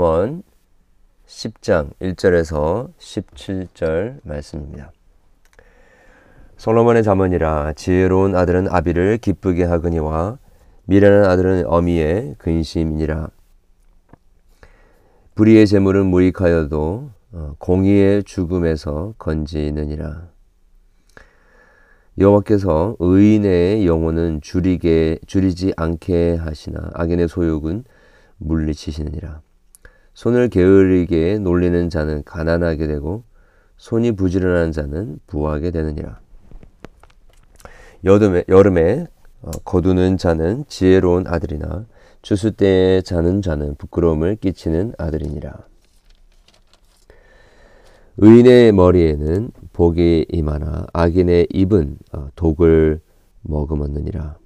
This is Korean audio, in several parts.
잠언 10장 1절에서 17절 말씀입니다. 솔로몬의 잠언이라. 지혜로운 아들은 아비를 기쁘게 하거니와 미련한 아들은 어미의 근심이니라. 불의의 재물은 무익하여도 공의의 죽음에서 건지느니라. 여호와께서 의인의 영혼은 줄이지 않게 하시나 악인의 소욕은 물리치시느니라. 손을 게으르게 놀리는 자는 가난하게 되고 손이 부지런한 자는 부하게 되느니라. 여름에 거두는 자는 지혜로운 아들이나 추수 때에 자는 자는 부끄러움을 끼치는 아들이니라. 의인의 머리에는 복이 임하나 악인의 입은 독을 머금었느니라.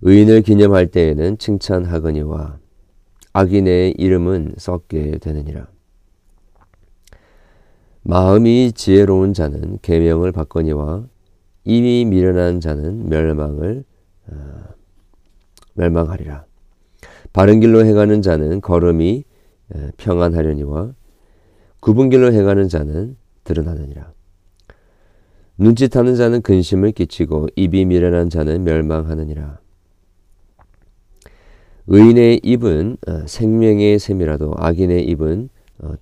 의인을 기념할 때에는 칭찬하거니와 악인의 이름은 썩게 되느니라. 마음이 지혜로운 자는 계명을 받거니와 입이 미련한 자는 멸망하리라. 바른 길로 행하는 자는 걸음이 평안하려니와 굽은 길로 행하는 자는 드러나느니라. 눈짓하는 자는 근심을 끼치고 입이 미련한 자는 멸망하느니라. 의인의 입은 생명의 샘이라도 악인의 입은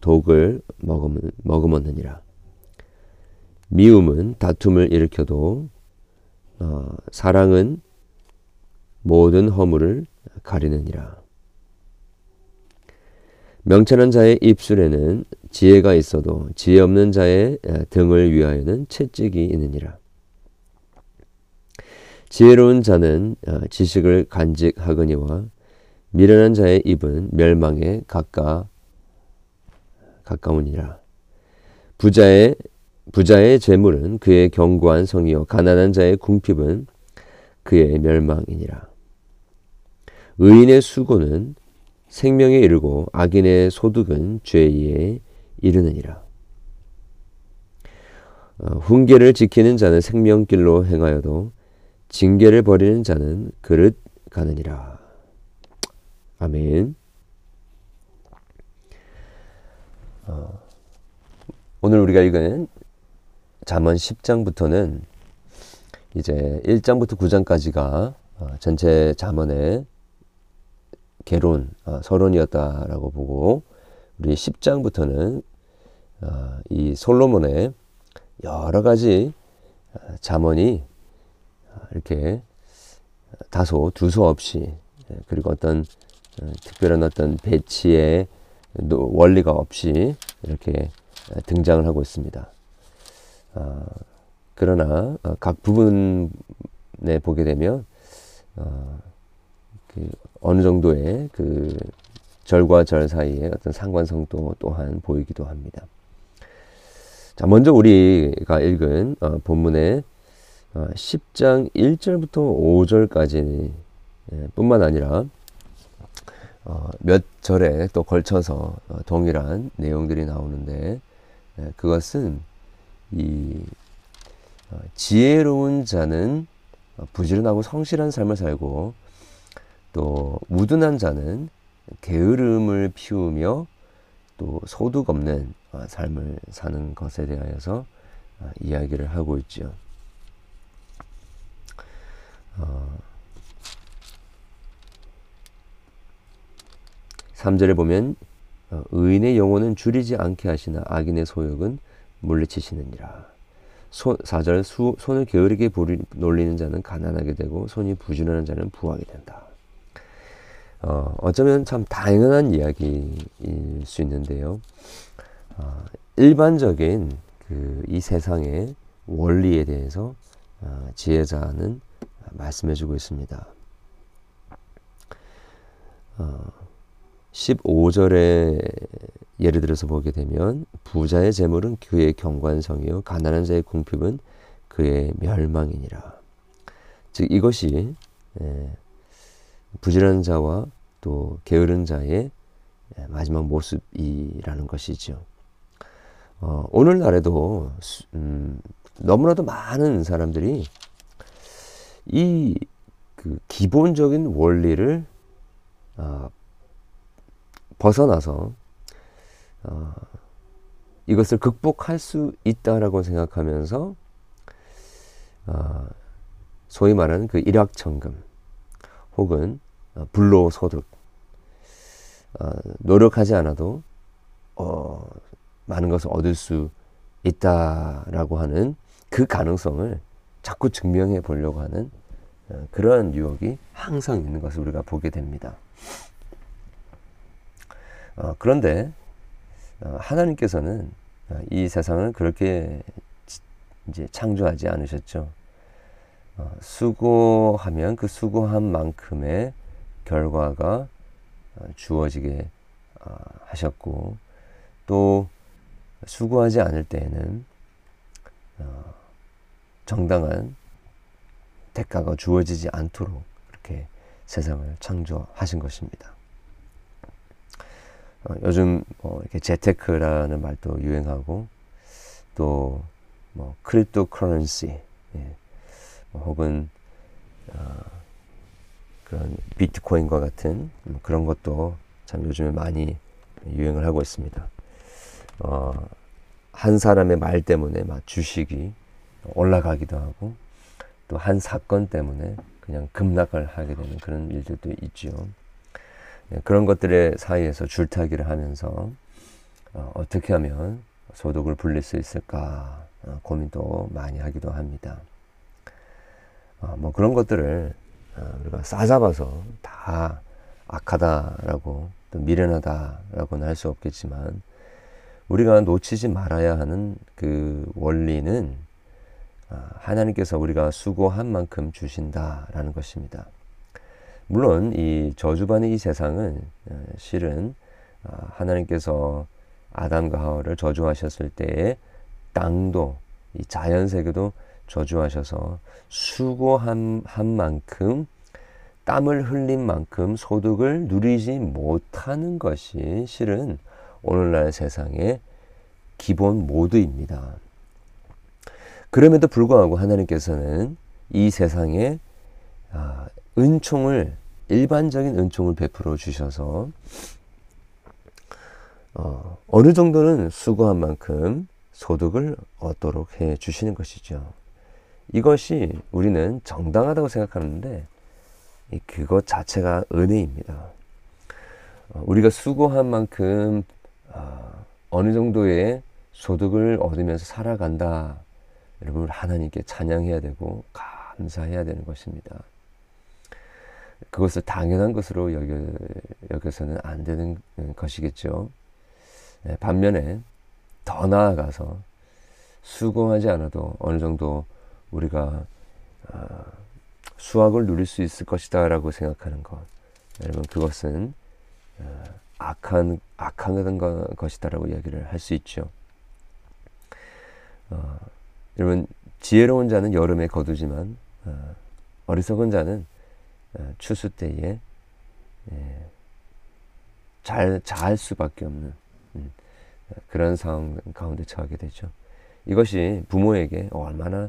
독을 머금었느니라. 미움은 다툼을 일으켜도 사랑은 모든 허물을 가리느니라. 명철한 자의 입술에는 지혜가 있어도 지혜 없는 자의 등을 위하여는 채찍이 있느니라. 지혜로운 자는 지식을 간직하거니와 미련한 자의 입은 멸망에 가까우니라. 부자의 재물은 그의 견고한 성이요 가난한 자의 궁핍은 그의 멸망이니라. 의인의 수고는 생명에 이르고 악인의 소득은 죄에 이르느니라. 훈계를 지키는 자는 생명길로 행하여도 징계를 버리는 자는 그릇 가느니라. 아멘. 오늘 우리가 읽은 잠언 10장부터는 이제 1장부터 9장까지가 전체 잠언의 개론, 서론이었다라고 보고, 우리 10장부터는 이 솔로몬의 여러 가지 잠언이 이렇게 다소 두서없이, 그리고 어떤 특별한 어떤 배치의 원리가 없이 이렇게 등장을 하고 있습니다. 그러나 각 부분에 보게 되면 어느 정도의 그 절과 절 사이의 어떤 상관성도 또한 보이기도 합니다. 자, 먼저 우리가 읽은 본문의 10장 1절부터 5절까지 뿐만 아니라 몇 절에 또 걸쳐서 동일한 내용들이 나오는데, 그것은 이 지혜로운 자는 부지런하고 성실한 삶을 살고 또 무둔한 자는 게으름을 피우며 또 소득 없는 삶을 사는 것에 대하여서 이야기를 하고 있죠. 어, 3절에 보면 의인의 영혼은 줄이지 않게 하시나 악인의 소욕은 물리치시느니라. 4절 손을 게으르게 놀리는 자는 가난하게 되고 손이 부지런한 자는 부하게 된다. 어쩌면 참 당연한 이야기일 수 있는데요. 일반적인 이 세상의 원리에 대해서 지혜자는 말씀해주고 있습니다. 15절에 예를 들어서 보게 되면 부자의 재물은 그의 경관성이요 가난한 자의 궁핍은 그의 멸망이니라. 즉 이것이 부지런한 자와 또 게으른 자의 마지막 모습이라는 것이죠. 오늘날에도 너무나도 많은 사람들이 이 기본적인 원리를 벗어나서 이것을 극복할 수 있다라고 생각하면서 소위 말하는 그 일확천금 혹은 불로소득, 노력하지 않아도 많은 것을 얻을 수 있다라고 하는 그 가능성을 자꾸 증명해 보려고 하는 그런 유혹이 항상 있는 것을 우리가 보게 됩니다. 그런데 하나님께서는 이 세상을 그렇게 이제 창조하지 않으셨죠. 수고하면 그 수고한 만큼의 결과가 주어지게 하셨고, 또 수고하지 않을 때에는 정당한 대가가 주어지지 않도록 그렇게 세상을 창조하신 것입니다. 요즘 이렇게 재테크라는 말도 유행하고, 또 뭐 크립토 커런시, 예, 혹은 그런 비트코인과 같은 그런 것도 참 요즘에 많이 유행을 하고 있습니다. 한 사람의 말 때문에 막 주식이 올라가기도 하고, 또 한 사건 때문에 그냥 급락을 하게 되는 그런 일들도 있지요. 네, 그런 것들의 사이에서 줄타기를 하면서 어떻게 하면 소득을 불릴 수 있을까 고민도 많이 하기도 합니다. 뭐 그런 것들을 우리가 싸잡아서 다 악하다라고, 또 미련하다라고는 할 수 없겠지만, 우리가 놓치지 말아야 하는 그 원리는 하나님께서 우리가 수고한 만큼 주신다라는 것입니다. 물론 이 저주받는 이 세상은 실은 하나님께서 아담과 하와를 저주하셨을 때에 땅도 이 자연세계도 저주하셔서 수고한 만큼, 땀을 흘린 만큼 소득을 누리지 못하는 것이 실은 오늘날 세상의 기본 모드입니다. 그럼에도 불구하고 하나님께서는 이 세상에 은총을, 일반적인 은총을 베풀어 주셔서 어느 정도는 수고한 만큼 소득을 얻도록 해 주시는 것이죠. 이것이 우리는 정당하다고 생각하는데, 그것 자체가 은혜입니다. 우리가 수고한 만큼 어느 정도의 소득을 얻으면서 살아간다, 여러분, 하나님께 찬양해야 되고 감사해야 되는 것입니다. 그것을 당연한 것으로 여겨서는 안 되는 것이겠죠. 반면에 더 나아가서 수고하지 않아도 어느 정도 우리가 수확을 누릴 수 있을 것이다 라고 생각하는 것, 여러분, 그것은 악한 것이다 라고 이야기를 할 수 있죠. 여러분, 지혜로운 자는 여름에 거두지만 어리석은 자는 추수 때에 잘 수밖에 없는 그런 상황 가운데 처하게 되죠. 이것이 부모에게 얼마나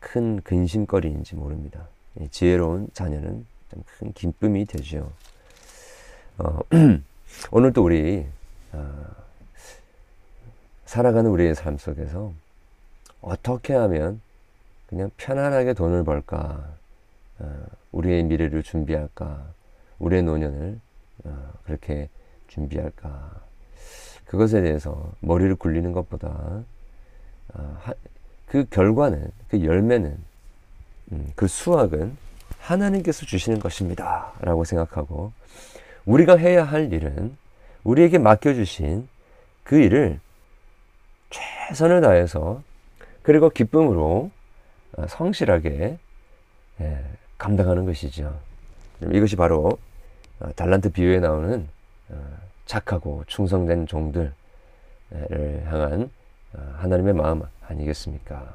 큰 근심거리인지 모릅니다. 지혜로운 자녀는 참 큰 기쁨이 되죠. 오늘도 우리 살아가는 우리의 삶 속에서 어떻게 하면 그냥 편안하게 돈을 벌까, 우리의 미래를 준비할까, 우리의 노년을 그렇게 준비할까, 그것에 대해서 머리를 굴리는 것보다 그 결과는, 그 열매는, 그 수확은 하나님께서 주시는 것입니다 라고 생각하고, 우리가 해야 할 일은 우리에게 맡겨주신 그 일을 최선을 다해서, 그리고 기쁨으로 성실하게 감당하는 것이죠. 이것이 바로 달란트 비유에 나오는 착하고 충성된 종들을 향한 하나님의 마음 아니겠습니까?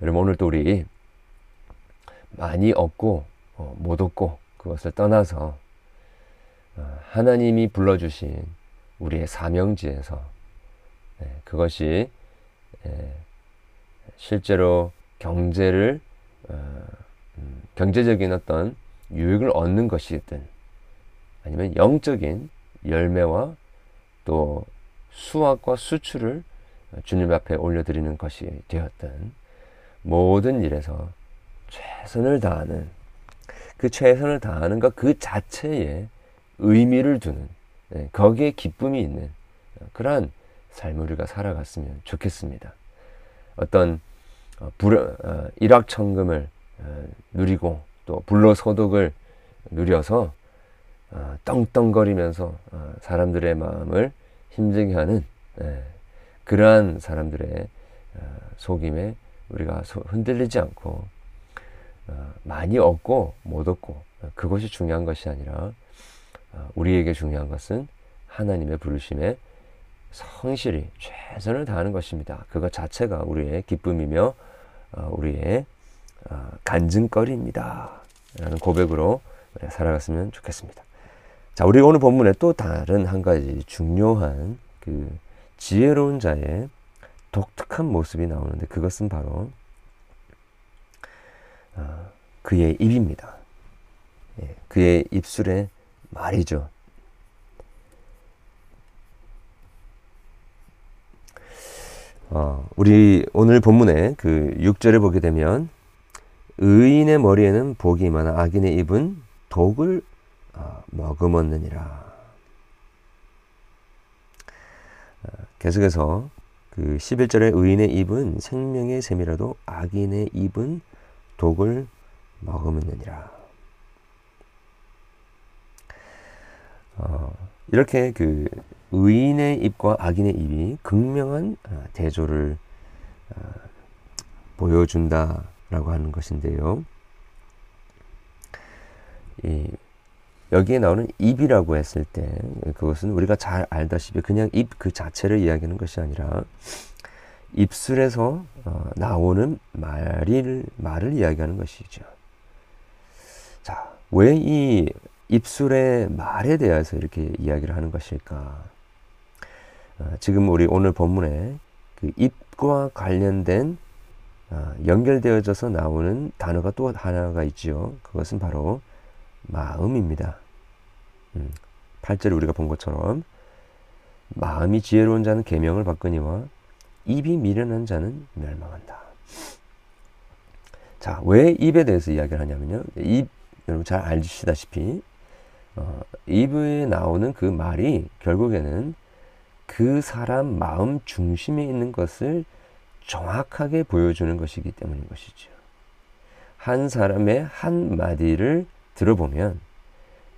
여러분, 오늘도 우리 많이 얻고 못 얻고 그것을 떠나서 하나님이 불러주신 우리의 사명지에서 그것이 실제로 경제적인 어떤 유익을 얻는 것이든, 아니면 영적인 열매와 또 수확과 수출을 주님 앞에 올려드리는 것이 되었던, 모든 일에서 최선을 다하는, 그 최선을 다하는 것 그 자체에 의미를 두는, 거기에 기쁨이 있는 그러한 삶을 우리가 살아갔으면 좋겠습니다. 어떤 일확천금을 누리고 또 불로소득을 누려서 떵떵거리면서 사람들의 마음을 힘들게 하는 그러한 사람들의 속임에 우리가 흔들리지 않고, 많이 얻고 못 얻고 그것이 중요한 것이 아니라, 우리에게 중요한 것은 하나님의 부르심에 성실히 최선을 다하는 것입니다. 그것 자체가 우리의 기쁨이며 우리의 간증거리입니다 라는 고백으로 우리가 살아갔으면 좋겠습니다. 자, 우리가 오늘 본문에 또 다른 한 가지 중요한 그 지혜로운 자의 독특한 모습이 나오는데, 그것은 바로 그의 입입니다. 그의 입술의 말이죠. 우리 오늘 본문에 그 6절에 보게 되면, 의인의 머리에는 복이 임하나 악인의 입은 독을 머금었느니라. 계속해서 그 11절에 의인의 입은 생명의 샘이라도 악인의 입은 독을 머금었느니라. 이렇게 그 의인의 입과 악인의 입이 극명한 대조를 보여준다라고 하는 것인데요. 여기에 나오는 입이라고 했을 때, 그것은 우리가 잘 알다시피 그냥 입 그 자체를 이야기하는 것이 아니라 입술에서 나오는 말을 이야기하는 것이죠. 자, 왜 이 입술의 말에 대해서 이렇게 이야기를 하는 것일까? 지금 우리 오늘 본문에 그 입과 관련된 연결되어져서 나오는 단어가 또 하나가 있지요. 그것은 바로 마음입니다. 8절에 우리가 본 것처럼 마음이 지혜로운 자는 계명을 받거니와 입이 미련한 자는 멸망한다. 자, 왜 입에 대해서 이야기를 하냐면요, 입 여러분 잘 알시다시피 입에 나오는 그 말이 결국에는 그 사람 마음 중심에 있는 것을 정확하게 보여주는 것이기 때문인 것이죠. 한 사람의 한마디를 들어보면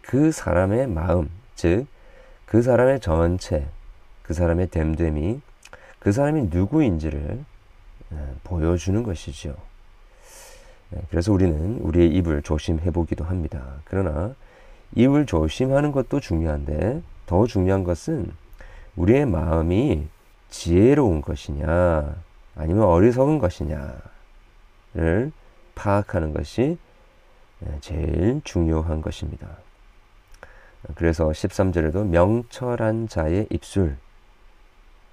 그 사람의 마음, 즉 그 사람의 전체, 그 사람의 됨됨이, 그 사람이 누구인지를 보여주는 것이죠. 그래서 우리는 우리의 입을 조심해 보기도 합니다. 그러나 입을 조심하는 것도 중요한데, 더 중요한 것은 우리의 마음이 지혜로운 것이냐 아니면 어리석은 것이냐를 파악하는 것이 제일 중요한 것입니다. 그래서 13절에도 명철한 자의 입술,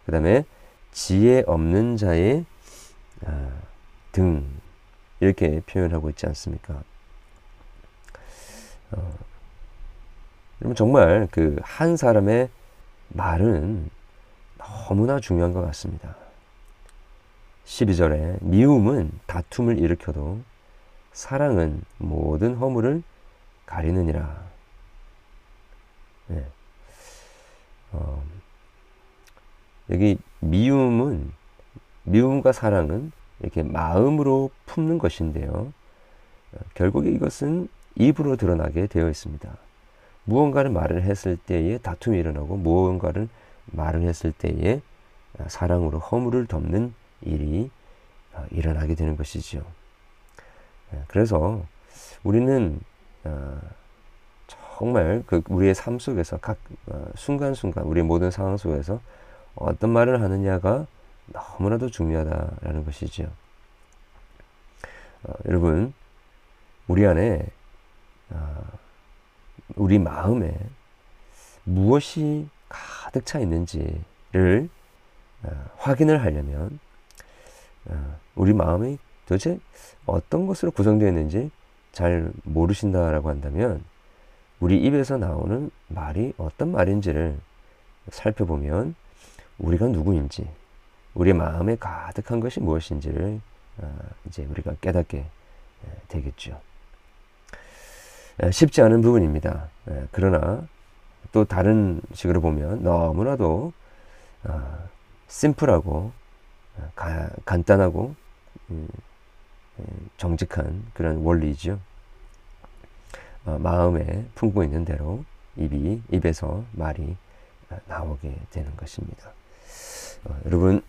그 다음에 지혜 없는 자의 등, 이렇게 표현하고 있지 않습니까? 여러분 정말 그 한 사람의 말은 너무나 중요한 것 같습니다. 12절에 미움은 다툼을 일으켜도 사랑은 모든 허물을 가리느니라. 여기 미움과 사랑은 이렇게 마음으로 품는 것인데요, 결국에 이것은 입으로 드러나게 되어 있습니다. 무언가를 말을 했을 때에 다툼이 일어나고, 무언가를 말을 했을 때에 사랑으로 허물을 덮는 일이 일어나게 되는 것이지요. 그래서 우리는 정말 그 우리의 삶 속에서 각 순간순간, 우리의 모든 상황 속에서 어떤 말을 하느냐가 너무나도 중요하다라는 것이죠. 여러분, 우리 안에 우리 마음에 무엇이 가득 차 있는지를 확인을 하려면, 우리 마음이 도대체 어떤 것으로 구성되어 있는지 잘 모르신다라고 한다면, 우리 입에서 나오는 말이 어떤 말인지를 살펴보면 우리가 누구인지, 우리 마음에 가득한 것이 무엇인지를 이제 우리가 깨닫게 되겠죠. 쉽지 않은 부분입니다. 그러나 또 다른 식으로 보면 너무나도 심플하고 간단하고 정직한 그런 원리죠. 마음에 품고 있는 대로 입에서 말이 나오게 되는 것입니다. 여러분,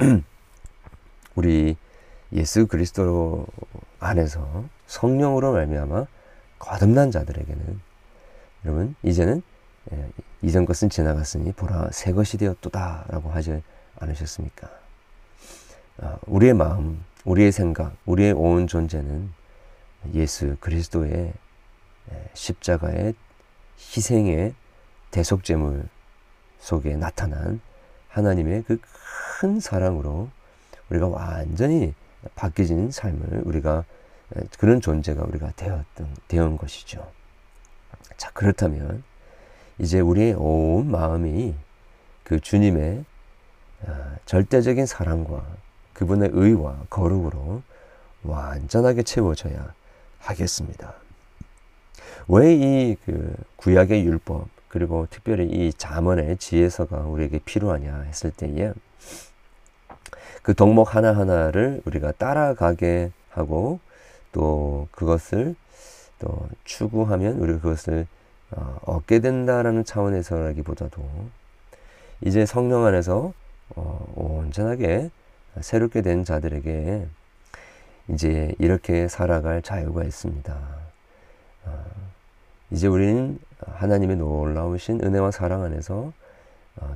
우리 예수 그리스도 안에서 성령으로 말미암아 거듭난 자들에게는 여러분 이제는 이전 것은 지나갔으니 보라 새 것이 되었도다 라고 하지 않으셨습니까? 우리의 마음, 우리의 생각, 우리의 온 존재는 예수 그리스도의 십자가의 희생의 대속제물 속에 나타난 하나님의 그 큰 사랑으로 우리가 완전히 바뀌어진 삶을 우리가 그런 존재가 우리가 되었던 것이죠. 자, 그렇다면 이제 우리의 온 마음이 그 주님의 절대적인 사랑과 그분의 의와 거룩으로 완전하게 채워져야 하겠습니다. 왜 이 구약의 율법 그리고 특별히 이 잠언의 지혜서가 우리에게 필요하냐 했을 때에 그 덕목 하나하나를 우리가 따라가게 하고 또 그것을 또 추구하면 우리가 그것을 얻게 된다라는 차원에서라기보다도 이제 성령 안에서 온전하게 새롭게 된 자들에게 이제 이렇게 살아갈 자유가 있습니다. 이제 우리는 하나님의 놀라우신 은혜와 사랑 안에서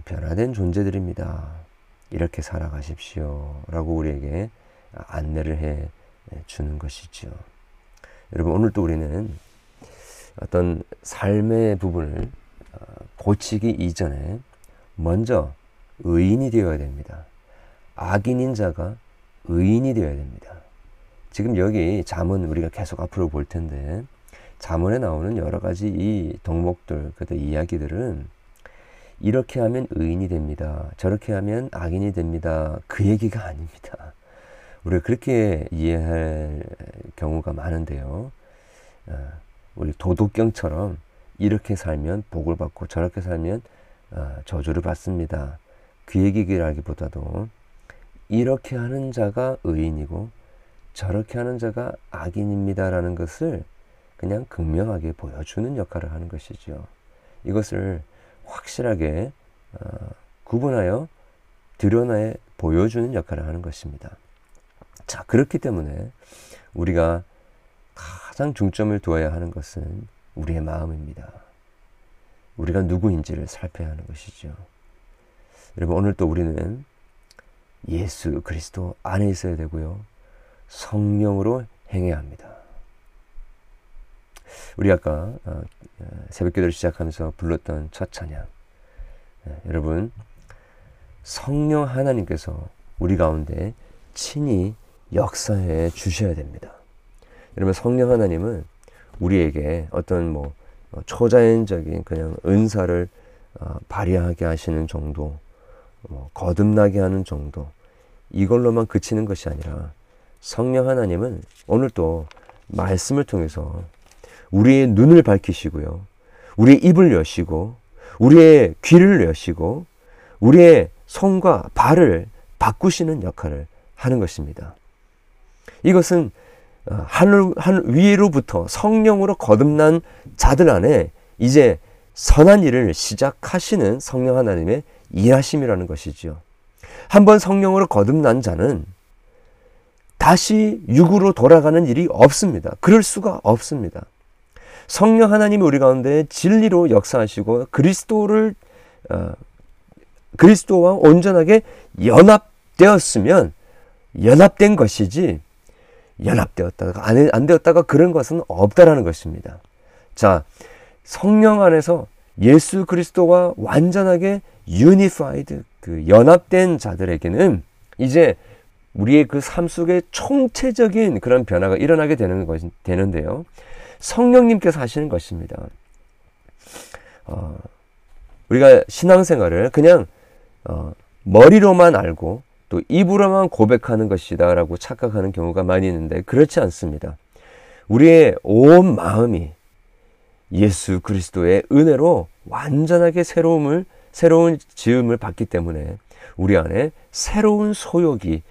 변화된 존재들입니다. 이렇게 살아가십시오 라고 우리에게 안내를 해 주는 것이죠. 여러분, 오늘도 우리는 어떤 삶의 부분을 고치기 이전에 먼저 의인이 되어야 됩니다. 악인인 자가 의인이 되어야 됩니다. 지금 여기 잠언 우리가 계속 앞으로 볼 텐데 잠언에 나오는 여러 가지 이 덕목들, 그 이야기들은 이렇게 하면 의인이 됩니다. 저렇게 하면 악인이 됩니다. 그 얘기가 아닙니다. 우리가 그렇게 이해할 경우가 많은데요. 우리 도덕경처럼 이렇게 살면 복을 받고 저렇게 살면 저주를 받습니다. 그 얘기라기보다도 이렇게 하는 자가 의인이고 저렇게 하는 자가 악인입니다라는 것을 그냥 극명하게 보여주는 역할을 하는 것이죠. 이것을 확실하게 구분하여 드러내 보여주는 역할을 하는 것입니다. 자, 그렇기 때문에 우리가 가장 중점을 두어야 하는 것은 우리의 마음입니다. 우리가 누구인지를 살펴야 하는 것이죠. 여러분, 오늘 또 우리는 예수 그리스도 안에 있어야 되고요. 성령으로 행해야 합니다. 우리 아까 새벽기도를 시작하면서 불렀던 첫 찬양, 여러분 성령 하나님께서 우리 가운데 친히 역사해 주셔야 됩니다. 여러분, 성령 하나님은 우리에게 어떤 초자연적인 그냥 은사를 발휘하게 하시는 정도, 거듭나게 하는 정도, 이걸로만 그치는 것이 아니라 성령 하나님은 오늘 또 말씀을 통해서 우리의 눈을 밝히시고요, 우리의 입을 여시고, 우리의 귀를 여시고, 우리의 손과 발을 바꾸시는 역할을 하는 것입니다. 이것은 하늘 위로부터 성령으로 거듭난 자들 안에 이제 선한 일을 시작하시는 성령 하나님의 일하심이라는 것이지요. 한번 성령으로 거듭난 자는 다시 육으로 돌아가는 일이 없습니다. 그럴 수가 없습니다. 성령 하나님이 우리 가운데 진리로 역사하시고 그리스도와 온전하게 연합되었으면 연합된 것이지 연합되었다가 안 되었다가 그런 것은 없다라는 것입니다. 자, 성령 안에서 예수 그리스도와 완전하게 유니파이드, 그 연합된 자들에게는 이제 우리의 그 삶 속에 총체적인 그런 변화가 일어나게 되는데요. 성령님께서 하시는 것입니다. 우리가 신앙생활을 그냥 머리로만 알고 또 입으로만 고백하는 것이다 라고 착각하는 경우가 많이 있는데 그렇지 않습니다. 우리의 온 마음이 예수 그리스도의 은혜로 완전하게 새로운 지음을 받기 때문에 우리 안에 새로운 소욕이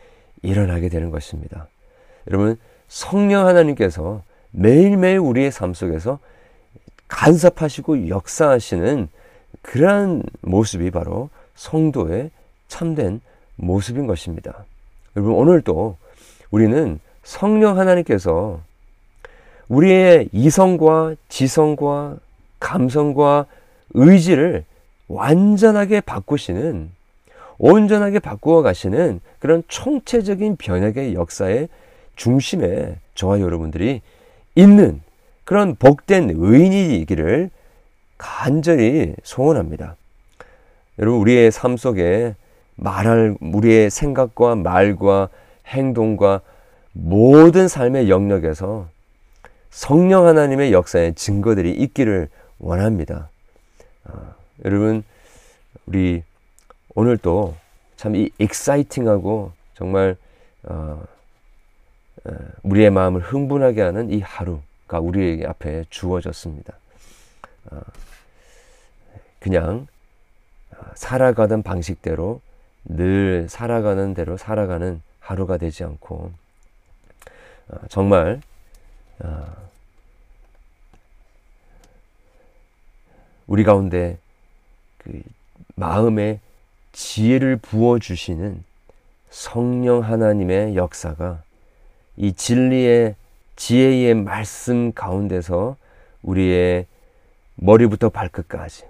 일어나게 되는 것입니다. 여러분, 성령 하나님께서 매일매일 우리의 삶 속에서 간섭하시고 역사하시는 그러한 모습이 바로 성도의 참된 모습인 것입니다. 여러분, 오늘도 우리는 성령 하나님께서 우리의 이성과 지성과 감성과 의지를 완전하게 바꾸시는, 온전하게 바꾸어 가시는 그런 총체적인 변혁의 역사의 중심에 저와 여러분들이 있는 그런 복된 의인이기를 간절히 소원합니다. 여러분, 우리의 삶 속에 우리의 생각과 말과 행동과 모든 삶의 영역에서 성령 하나님의 역사의 증거들이 있기를 원합니다. 여러분, 우리 오늘도 참 이 익사이팅하고 정말 우리의 마음을 흥분하게 하는 이 하루가 우리에게 앞에 주어졌습니다. 그냥 살아가던 방식대로 늘 살아가는 대로 살아가는 하루가 되지 않고 정말 우리 가운데 그 마음에 지혜를 부어주시는 성령 하나님의 역사가 이 진리의 지혜의 말씀 가운데서 우리의 머리부터 발끝까지,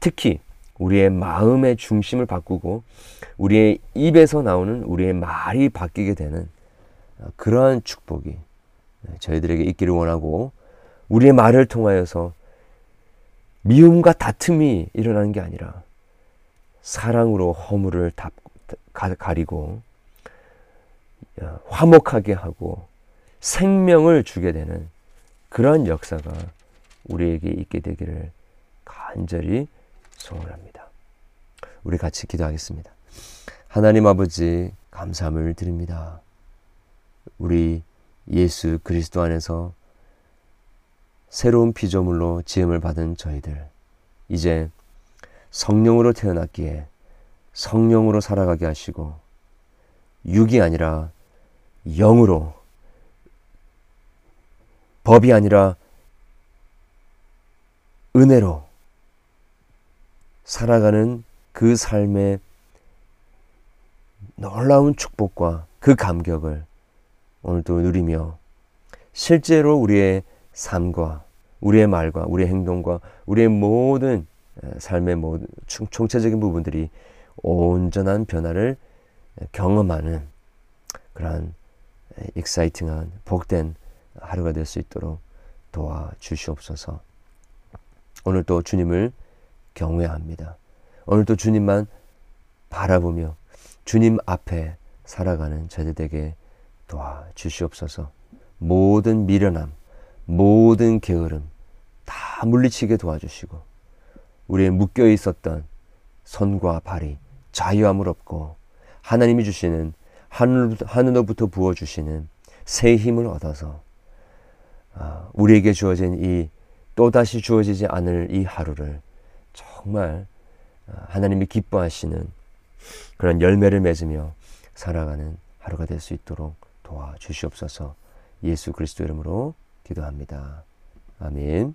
특히 우리의 마음의 중심을 바꾸고 우리의 입에서 나오는 우리의 말이 바뀌게 되는 그러한 축복이 저희들에게 있기를 원하고, 우리의 말을 통하여서 미움과 다툼이 일어나는 게 아니라 사랑으로 허물을 가리고 화목하게 하고 생명을 주게 되는 그러한 역사가 우리에게 있게 되기를 간절히 소원합니다. 우리 같이 기도하겠습니다. 하나님 아버지, 감사함을 드립니다. 우리 예수 그리스도 안에서 새로운 피조물로 지음을 받은 저희들, 이제 성령으로 태어났기에 성령으로 살아가게 하시고 육이 아니라 영으로, 법이 아니라 은혜로 살아가는 그 삶의 놀라운 축복과 그 감격을 오늘도 누리며, 실제로 우리의 삶과 우리의 말과 우리의 행동과 우리의 모든 삶의 모든 총체적인 부분들이 온전한 변화를 경험하는 그러한 익사이팅한 복된 하루가 될 수 있도록 도와주시옵소서. 오늘도 주님을 경외합니다. 오늘도 주님만 바라보며 주님 앞에 살아가는 저희들에게 도와주시옵소서. 모든 미련함, 모든 게으름 다 물리치게 도와주시고, 우리의 묶여있었던 손과 발이 자유함을 얻고 하나님이 주시는, 하늘로부터 부어주시는 새 힘을 얻어서 우리에게 주어진 이 또다시 주어지지 않을 이 하루를 정말 하나님이 기뻐하시는 그런 열매를 맺으며 살아가는 하루가 될 수 있도록 도와주시옵소서. 예수 그리스도 이름으로 기도합니다. 아멘.